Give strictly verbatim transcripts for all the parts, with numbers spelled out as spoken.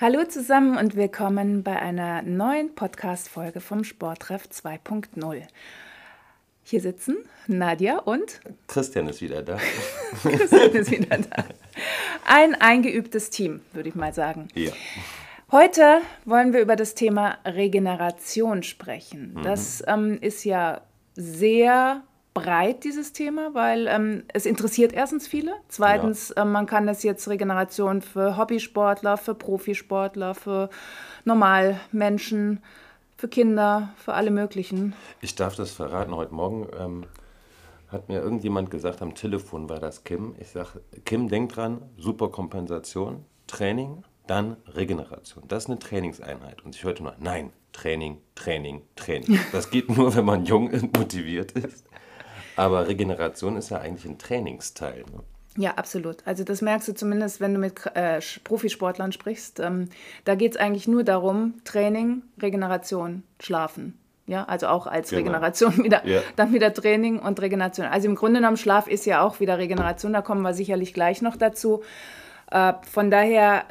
Hallo zusammen und willkommen bei einer neuen Podcast-Folge vom Sport-Treff zwei punkt null. Hier sitzen Nadja und... Christian ist wieder da. Christian ist wieder da. Ein eingeübtes Team, würde ich mal sagen. Ja. Heute wollen wir über das Thema Regeneration sprechen. Mhm. Das ähm, ist ja sehr breit, dieses Thema, weil ähm, es interessiert erstens viele. Zweitens, ja. äh, man kann das jetzt Regeneration für Hobbysportler, für Profisportler, für Normalmenschen, für Kinder, für alle möglichen. Ich darf das verraten, heute Morgen ähm, hat mir irgendjemand gesagt, am Telefon war das Kim. Ich sage, Kim, denk dran, Superkompensation, Training, dann Regeneration. Das ist eine Trainingseinheit. Und ich hörte nur, nein, Training, Training, Training. Das geht nur, wenn man jung und motiviert ist. Aber Regeneration ist ja eigentlich ein Trainingsteil. Ne? Ja, absolut. Also das merkst du zumindest, wenn du mit äh, Profisportlern sprichst. Ähm, da geht es eigentlich nur darum, Training, Regeneration, Schlafen. Ja, also auch als genau. Regeneration wieder, ja. Dann wieder Training und Regeneration. Also im Grunde genommen, Schlaf ist ja auch wieder Regeneration. Da kommen wir sicherlich gleich noch dazu. Äh, von daher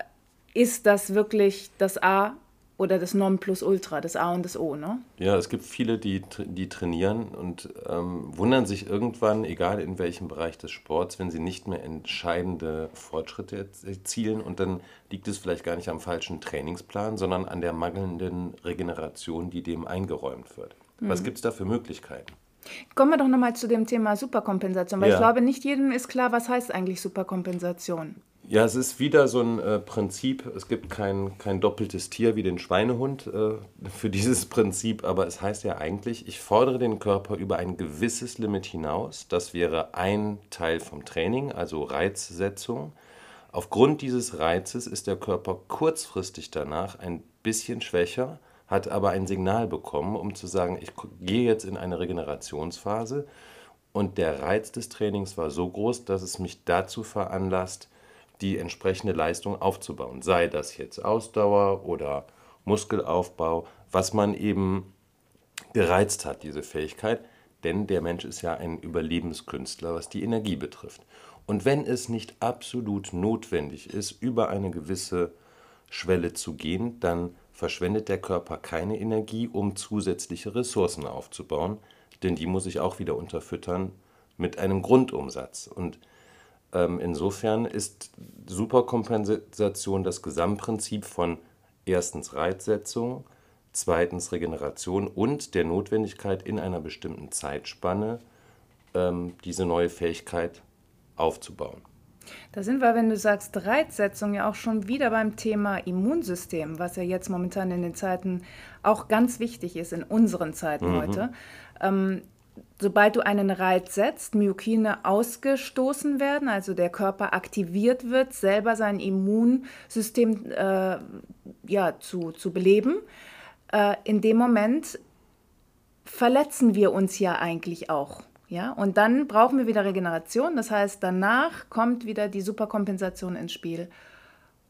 ist das wirklich das A oder das Nonplusultra, das A und das O, ne? Ja, es gibt viele, die, die trainieren und ähm, wundern sich irgendwann, egal in welchem Bereich des Sports, wenn sie nicht mehr entscheidende Fortschritte erzielen. Und dann liegt es vielleicht gar nicht am falschen Trainingsplan, sondern an der mangelnden Regeneration, die dem eingeräumt wird. Mhm. Was gibt es da für Möglichkeiten? Kommen wir doch nochmal zu dem Thema Superkompensation, weil ja. ich glaube, nicht jedem ist klar, was heißt eigentlich Superkompensation. Ja, es ist wieder so ein äh, Prinzip, es gibt kein, kein doppeltes Tier wie den Schweinehund äh, für dieses Prinzip, aber es heißt ja eigentlich, ich fordere den Körper über ein gewisses Limit hinaus, das wäre ein Teil vom Training, also Reizsetzung. Aufgrund dieses Reizes ist der Körper kurzfristig danach ein bisschen schwächer, hat aber ein Signal bekommen, um zu sagen, ich gehe jetzt in eine Regenerationsphase und der Reiz des Trainings war so groß, dass es mich dazu veranlasst, die entsprechende Leistung aufzubauen. Sei das jetzt Ausdauer oder Muskelaufbau, was man eben gereizt hat, diese Fähigkeit. Denn der Mensch ist ja ein Überlebenskünstler, was die Energie betrifft. Und wenn es nicht absolut notwendig ist, über eine gewisse Schwelle zu gehen, dann verschwendet der Körper keine Energie, um zusätzliche Ressourcen aufzubauen. Denn die muss ich auch wieder unterfüttern mit einem Grundumsatz. Und insofern ist Superkompensation das Gesamtprinzip von erstens Reizsetzung, zweitens Regeneration und der Notwendigkeit, in einer bestimmten Zeitspanne diese neue Fähigkeit aufzubauen. Da sind wir, wenn du sagst Reizsetzung, ja auch schon wieder beim Thema Immunsystem, was ja jetzt momentan in den Zeiten auch ganz wichtig ist, in unseren Zeiten mhm. heute. Ähm, Sobald du einen Reiz setzt, Myokine ausgestoßen werden, also der Körper aktiviert wird, selber sein Immunsystem äh, ja, zu, zu beleben, äh, in dem Moment verletzen wir uns ja eigentlich auch. Ja? Und dann brauchen wir wieder Regeneration, das heißt, danach kommt wieder die Superkompensation ins Spiel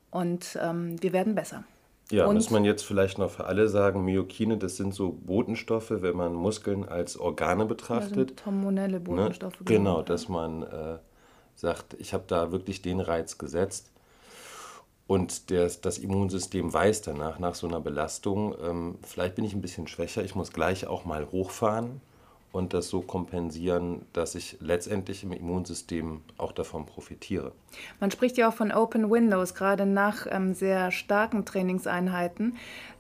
und ähm, wir werden besser. Ja, und? Muss man jetzt vielleicht noch für alle sagen, Myokine, das sind so Botenstoffe, wenn man Muskeln als Organe betrachtet. Das sind hormonelle Botenstoffe. Ne? Genau, dass man äh, sagt, ich habe da wirklich den Reiz gesetzt und der, das Immunsystem weiß danach, nach so einer Belastung, ähm, vielleicht bin ich ein bisschen schwächer, ich muss gleich auch mal hochfahren und das so kompensieren, dass ich letztendlich im Immunsystem auch davon profitiere. Man spricht ja auch von Open Windows, gerade nach ähm, sehr starken Trainingseinheiten.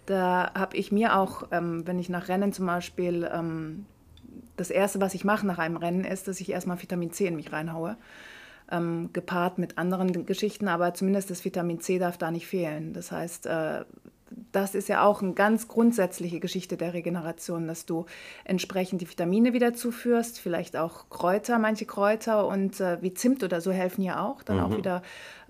Da habe ich mir auch, ähm, wenn ich nach Rennen zum Beispiel, ähm, das Erste, was ich mache nach einem Rennen, ist, dass ich erstmal Vitamin C in mich reinhaue, ähm, gepaart mit anderen Geschichten, aber zumindest das Vitamin C darf da nicht fehlen. Das heißt, äh, das ist ja auch eine ganz grundsätzliche Geschichte der Regeneration, dass du entsprechend die Vitamine wieder zuführst, vielleicht auch Kräuter, manche Kräuter und äh, wie Zimt oder so helfen ja auch, dann mhm. auch wieder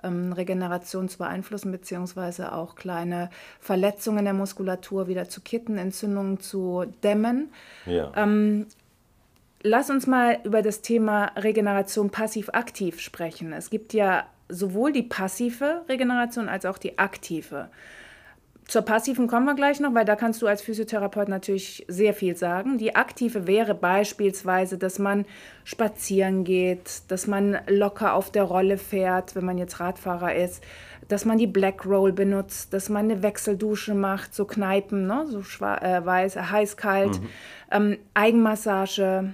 ähm, Regeneration zu beeinflussen, beziehungsweise auch kleine Verletzungen der Muskulatur wieder zu kitten, Entzündungen zu dämmen. Ja. Ähm, lass uns mal über das Thema Regeneration passiv-aktiv sprechen. Es gibt ja sowohl die passive Regeneration als auch die aktive. Zur passiven kommen wir gleich noch, weil da kannst du als Physiotherapeut natürlich sehr viel sagen. Die aktive wäre beispielsweise, dass man spazieren geht, dass man locker auf der Rolle fährt, wenn man jetzt Radfahrer ist, dass man die Black Roll benutzt, dass man eine Wechseldusche macht, so Kneipen, ne? So äh, weiß, heiß, kalt, mhm. ähm, Eigenmassage,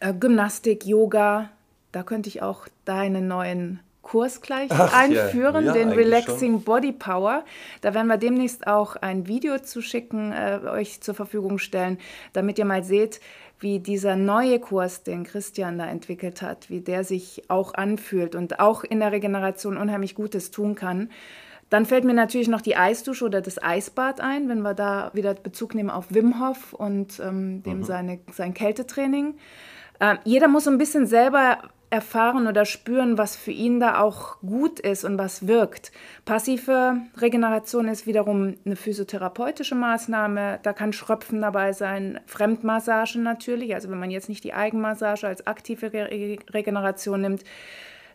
äh, Gymnastik, Yoga. Da könnte ich auch deinen neuen Kurs gleich Ach, einführen, ja. Ja, den Relaxing schon. Body Power. Da werden wir demnächst auch ein Video zu schicken, äh, euch zur Verfügung stellen, damit ihr mal seht, wie dieser neue Kurs, den Christian da entwickelt hat, wie der sich auch anfühlt und auch in der Regeneration unheimlich Gutes tun kann. Dann fällt mir natürlich noch die Eisdusche oder das Eisbad ein, wenn wir da wieder Bezug nehmen auf Wim Hof und ähm, dem mhm. seine, sein Kältetraining. Äh, jeder muss so ein bisschen selber erfahren oder spüren, was für ihn da auch gut ist und was wirkt. Passive Regeneration ist wiederum eine physiotherapeutische Maßnahme. Da kann Schröpfen dabei sein, Fremdmassagen natürlich, also wenn man jetzt nicht die Eigenmassage als aktive Re- Regeneration nimmt.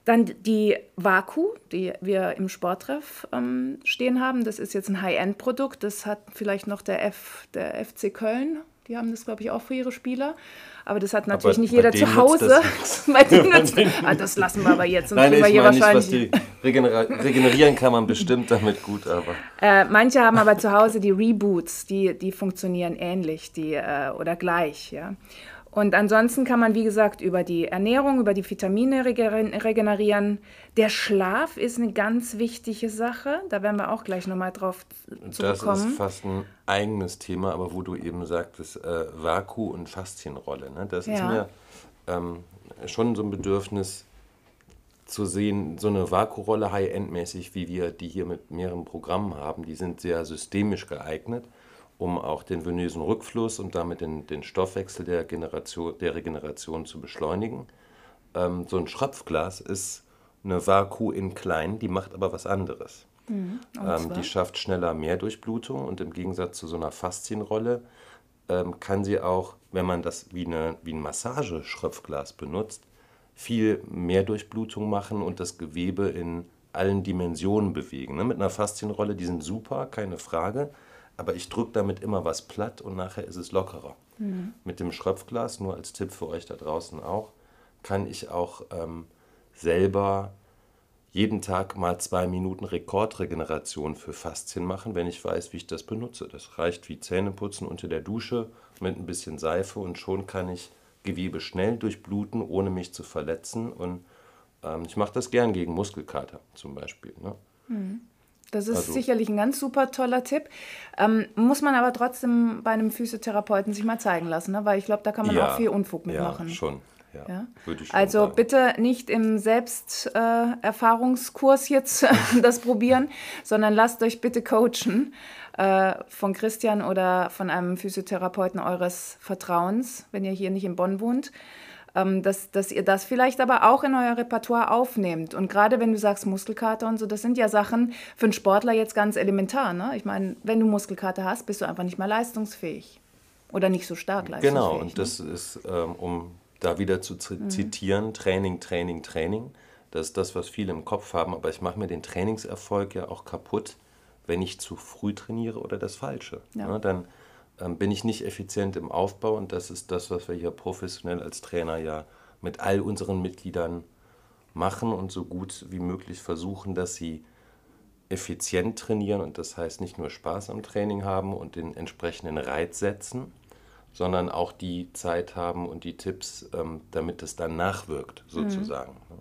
Dann die Vaku, die wir im Sporttreff ähm, stehen haben. Das ist jetzt ein High-End-Produkt. Das hat vielleicht noch der, F, der F C Köln. Die haben das, glaube ich, auch für ihre Spieler. Aber das hat natürlich aber nicht jeder zu Hause. Das, bei denen nutzt, ah, das lassen wir aber jetzt. Sonst Nein, ich meine nicht, was die regener- regenerieren kann man bestimmt damit gut. Aber äh, manche haben aber zu Hause die Reboots, die, die funktionieren ähnlich die, äh, oder gleich. Ja. Und ansonsten kann man, wie gesagt, über die Ernährung, über die Vitamine regenerieren. Der Schlaf ist eine ganz wichtige Sache. Da werden wir auch gleich nochmal drauf zu das kommen. Das ist fast ein eigenes Thema, aber wo du eben sagtest, äh, Vaku und Faszienrolle. Ne? Das ja. ist mir ähm, schon so ein Bedürfnis zu sehen, so eine Vaku-Rolle high-end-mäßig, wie wir die hier mit mehreren Programmen haben. Die sind sehr systemisch geeignet, um auch den venösen Rückfluss und damit den, den Stoffwechsel der, Generation, der Regeneration zu beschleunigen. Ähm, so ein Schröpfglas ist eine Vaku in klein, die macht aber was anderes. Mhm, ähm, die schafft schneller mehr Durchblutung und im Gegensatz zu so einer Faszienrolle ähm, kann sie auch, wenn man das wie, eine, wie ein Massageschröpfglas benutzt, viel mehr Durchblutung machen und das Gewebe in allen Dimensionen bewegen. Ne? Mit einer Faszienrolle, die sind super, keine Frage. Aber ich drücke damit immer was platt und nachher ist es lockerer. Mhm. Mit dem Schröpfglas, nur als Tipp für euch da draußen auch, kann ich auch ähm, selber jeden Tag mal zwei Minuten Rekordregeneration für Faszien machen, wenn ich weiß, wie ich das benutze. Das reicht wie Zähneputzen unter der Dusche mit ein bisschen Seife und schon kann ich Gewebe schnell durchbluten, ohne mich zu verletzen. Und ähm, ich mache das gern gegen Muskelkater zum Beispiel. Ne? Mhm. Das ist also sicherlich ein ganz super toller Tipp. Ähm, muss man aber trotzdem bei einem Physiotherapeuten sich mal zeigen lassen, ne? Weil ich glaube, da kann man ja auch viel Unfug mitmachen. Ja, schon. Ja, ja? Würde ich schon also sagen. Bitte nicht im Selbsterfahrungskurs äh, jetzt das probieren, sondern lasst euch bitte coachen äh, von Christian oder von einem Physiotherapeuten eures Vertrauens, wenn ihr hier nicht in Bonn wohnt. Ähm, dass, dass ihr das vielleicht aber auch in euer Repertoire aufnehmt. Und gerade wenn du sagst Muskelkater und so, das sind ja Sachen für einen Sportler jetzt ganz elementar. Ne? Ich meine, wenn du Muskelkater hast, bist du einfach nicht mehr leistungsfähig oder nicht so stark leistungsfähig. Genau, und das ne? ist, ähm, um da wieder zu z- zitieren, mhm. Training, Training, Training. Das ist das, was viele im Kopf haben, aber ich mache mir den Trainingserfolg ja auch kaputt, wenn ich zu früh trainiere oder das Falsche. Ja. Ne? Dann bin ich nicht effizient im Aufbau und das ist das, was wir hier professionell als Trainer ja mit all unseren Mitgliedern machen und so gut wie möglich versuchen, dass sie effizient trainieren und das heißt nicht nur Spaß am Training haben und den entsprechenden Reiz setzen, sondern auch die Zeit haben und die Tipps, damit es dann nachwirkt sozusagen. Mhm.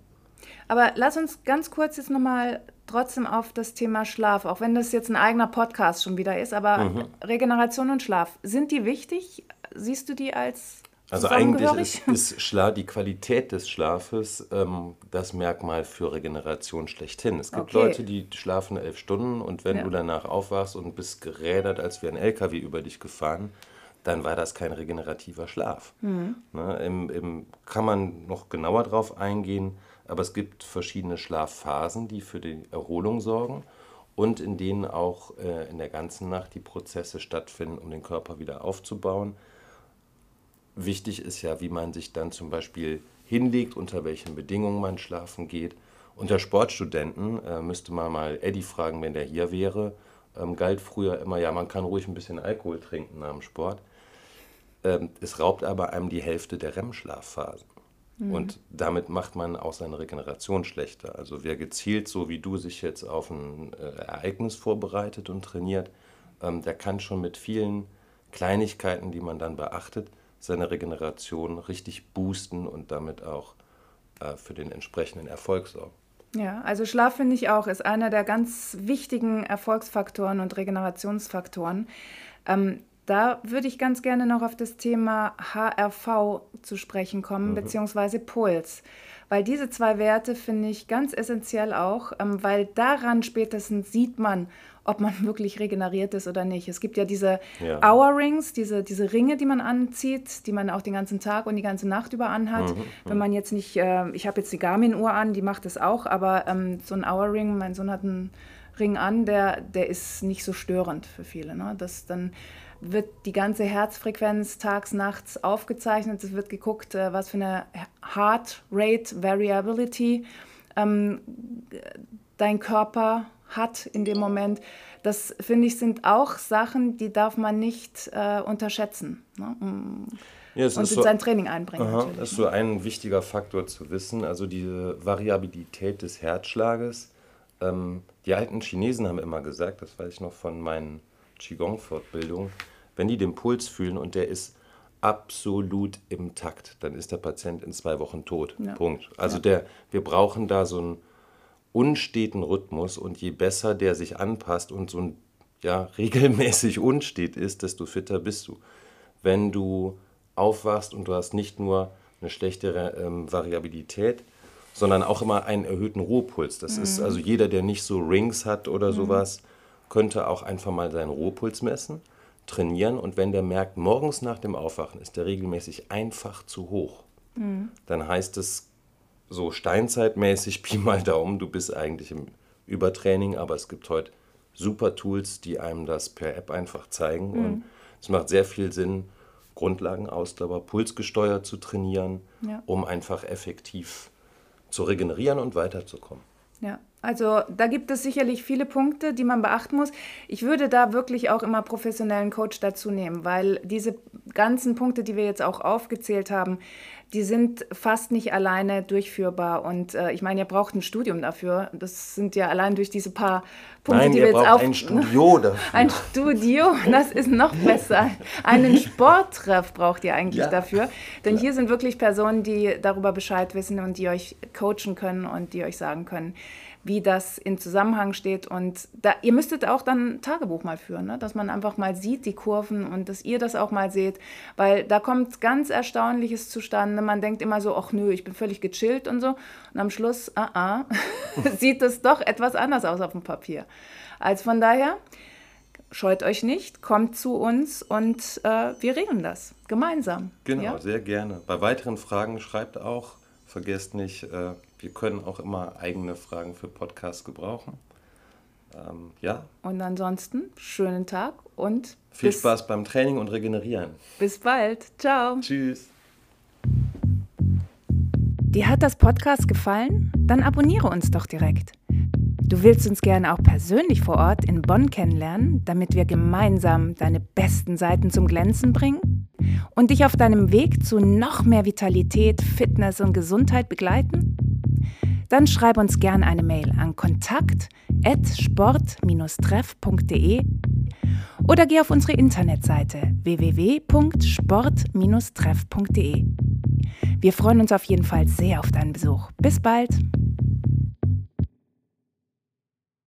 Aber lass uns ganz kurz jetzt nochmal trotzdem auf das Thema Schlaf, auch wenn das jetzt ein eigener Podcast schon wieder ist, aber mhm. Regeneration und Schlaf, sind die wichtig? Siehst du die als zusammengehörig? Also eigentlich ist, ist Schlaf, die Qualität des Schlafes ähm, das Merkmal für Regeneration schlechthin. Es gibt okay. Leute, die schlafen elf Stunden und wenn ja. du danach aufwachst und bist gerädert, als wäre ein L K W über dich gefahren, dann war das kein regenerativer Schlaf. Mhm. Na, im, im, kann man noch genauer drauf eingehen, aber es gibt verschiedene Schlafphasen, die für die Erholung sorgen und in denen auch äh, in der ganzen Nacht die Prozesse stattfinden, um den Körper wieder aufzubauen. Wichtig ist ja, wie man sich dann zum Beispiel hinlegt, unter welchen Bedingungen man schlafen geht. Unter Sportstudenten äh, müsste man mal Eddie fragen, wenn der hier wäre, ähm, galt früher immer, ja, man kann ruhig ein bisschen Alkohol trinken nach dem Sport. Ähm, es raubt aber einem die Hälfte der REM-Schlafphasen. Mhm. Und damit macht man auch seine Regeneration schlechter. Also wer gezielt, so wie du, sich jetzt auf ein äh, Ereignis vorbereitet und trainiert, ähm, der kann schon mit vielen Kleinigkeiten, die man dann beachtet, seine Regeneration richtig boosten und damit auch äh, für den entsprechenden Erfolg sorgen. Ja, also Schlaf, finde ich auch, ist einer der ganz wichtigen Erfolgsfaktoren und Regenerationsfaktoren. Ähm, da würde ich ganz gerne noch auf das Thema H R V zu sprechen kommen, mhm. beziehungsweise Puls. Weil diese zwei Werte finde ich ganz essentiell auch, ähm, weil daran spätestens sieht man, ob man wirklich regeneriert ist oder nicht. Es gibt ja diese ja. Oura Rings, diese, diese Ringe, die man anzieht, die man auch den ganzen Tag und die ganze Nacht über anhat. Mhm, Wenn man jetzt nicht, äh, ich habe jetzt die Garmin-Uhr an, die macht das auch, aber ähm, so ein Oura Ring, mein Sohn hat einen Ring an, der, der ist nicht so störend für viele. Ne? Das, dann wird die ganze Herzfrequenz tags, nachts aufgezeichnet, es wird geguckt, äh, was für eine Heart Rate Variability ähm, dein Körper hat in dem Moment. Das, finde ich, sind auch Sachen, die darf man nicht äh, unterschätzen, ne? Ja, und in so sein Training einbringen. Aha, natürlich. Das ist so ein wichtiger Faktor zu wissen, also diese Variabilität des Herzschlages. Ähm, die alten Chinesen haben immer gesagt, das weiß ich noch von meinen Qigong-Fortbildungen, wenn die den Puls fühlen und der ist absolut im Takt, dann ist der Patient in zwei Wochen tot. Ja. Punkt. Also ja. der, wir brauchen da so ein unsteten Rhythmus, und je besser der sich anpasst und so ein, ja, regelmäßig unstet ist, desto fitter bist du. Wenn du aufwachst und du hast nicht nur eine schlechtere ähm, Variabilität, sondern auch immer einen erhöhten Ruhepuls. Das mhm. ist also jeder, der nicht so Rings hat oder mhm. sowas, könnte auch einfach mal seinen Ruhepuls messen, trainieren, und wenn der merkt, morgens nach dem Aufwachen ist der regelmäßig einfach zu hoch, mhm. dann heißt es, so steinzeitmäßig, Pi mal Daumen, du bist eigentlich im Übertraining, aber es gibt heute super Tools, die einem das per App einfach zeigen. Mhm. Und es macht sehr viel Sinn, Grundlagenausdauer, pulsgesteuert zu trainieren, ja. um einfach effektiv zu regenerieren und weiterzukommen. Ja, also da gibt es sicherlich viele Punkte, die man beachten muss. Ich würde da wirklich auch immer professionellen Coach dazu nehmen, weil diese ganzen Punkte, die wir jetzt auch aufgezählt haben, die sind fast nicht alleine durchführbar. Und äh, ich meine, ihr braucht ein Studium dafür. Das sind ja allein durch diese paar Punkte, Nein, die wir jetzt auf... ein Studio dafür. Ein Studio, das ist noch besser. Einen Sporttreff braucht ihr eigentlich ja. dafür. Denn ja. hier sind wirklich Personen, die darüber Bescheid wissen und die euch coachen können und die euch sagen können, wie das in Zusammenhang steht. Und da, ihr müsstet auch dann ein Tagebuch mal führen, ne? Dass man einfach mal sieht, die Kurven, und dass ihr das auch mal seht, weil da kommt ganz Erstaunliches zustande. Man denkt immer so, ach nö, ich bin völlig gechillt und so. Und am Schluss, uh-uh, sieht es doch etwas anders aus auf dem Papier. Also von daher, scheut euch nicht, kommt zu uns und äh, wir regeln das gemeinsam. Genau, ja? Sehr gerne. Bei weiteren Fragen schreibt auch, vergesst nicht, äh wir können auch immer eigene Fragen für Podcasts gebrauchen. Ähm, ja. Und ansonsten, schönen Tag und viel Spaß beim Training und Regenerieren. Bis bald. Ciao. Tschüss. Dir hat das Podcast gefallen? Dann abonniere uns doch direkt. Du willst uns gerne auch persönlich vor Ort in Bonn kennenlernen, damit wir gemeinsam deine besten Seiten zum Glänzen bringen und dich auf deinem Weg zu noch mehr Vitalität, Fitness und Gesundheit begleiten? Dann schreib uns gerne eine Mail an kontakt at sport treff punkt de oder geh auf unsere Internetseite w w w punkt sport treff punkt de. Wir freuen uns auf jeden Fall sehr auf deinen Besuch. Bis bald!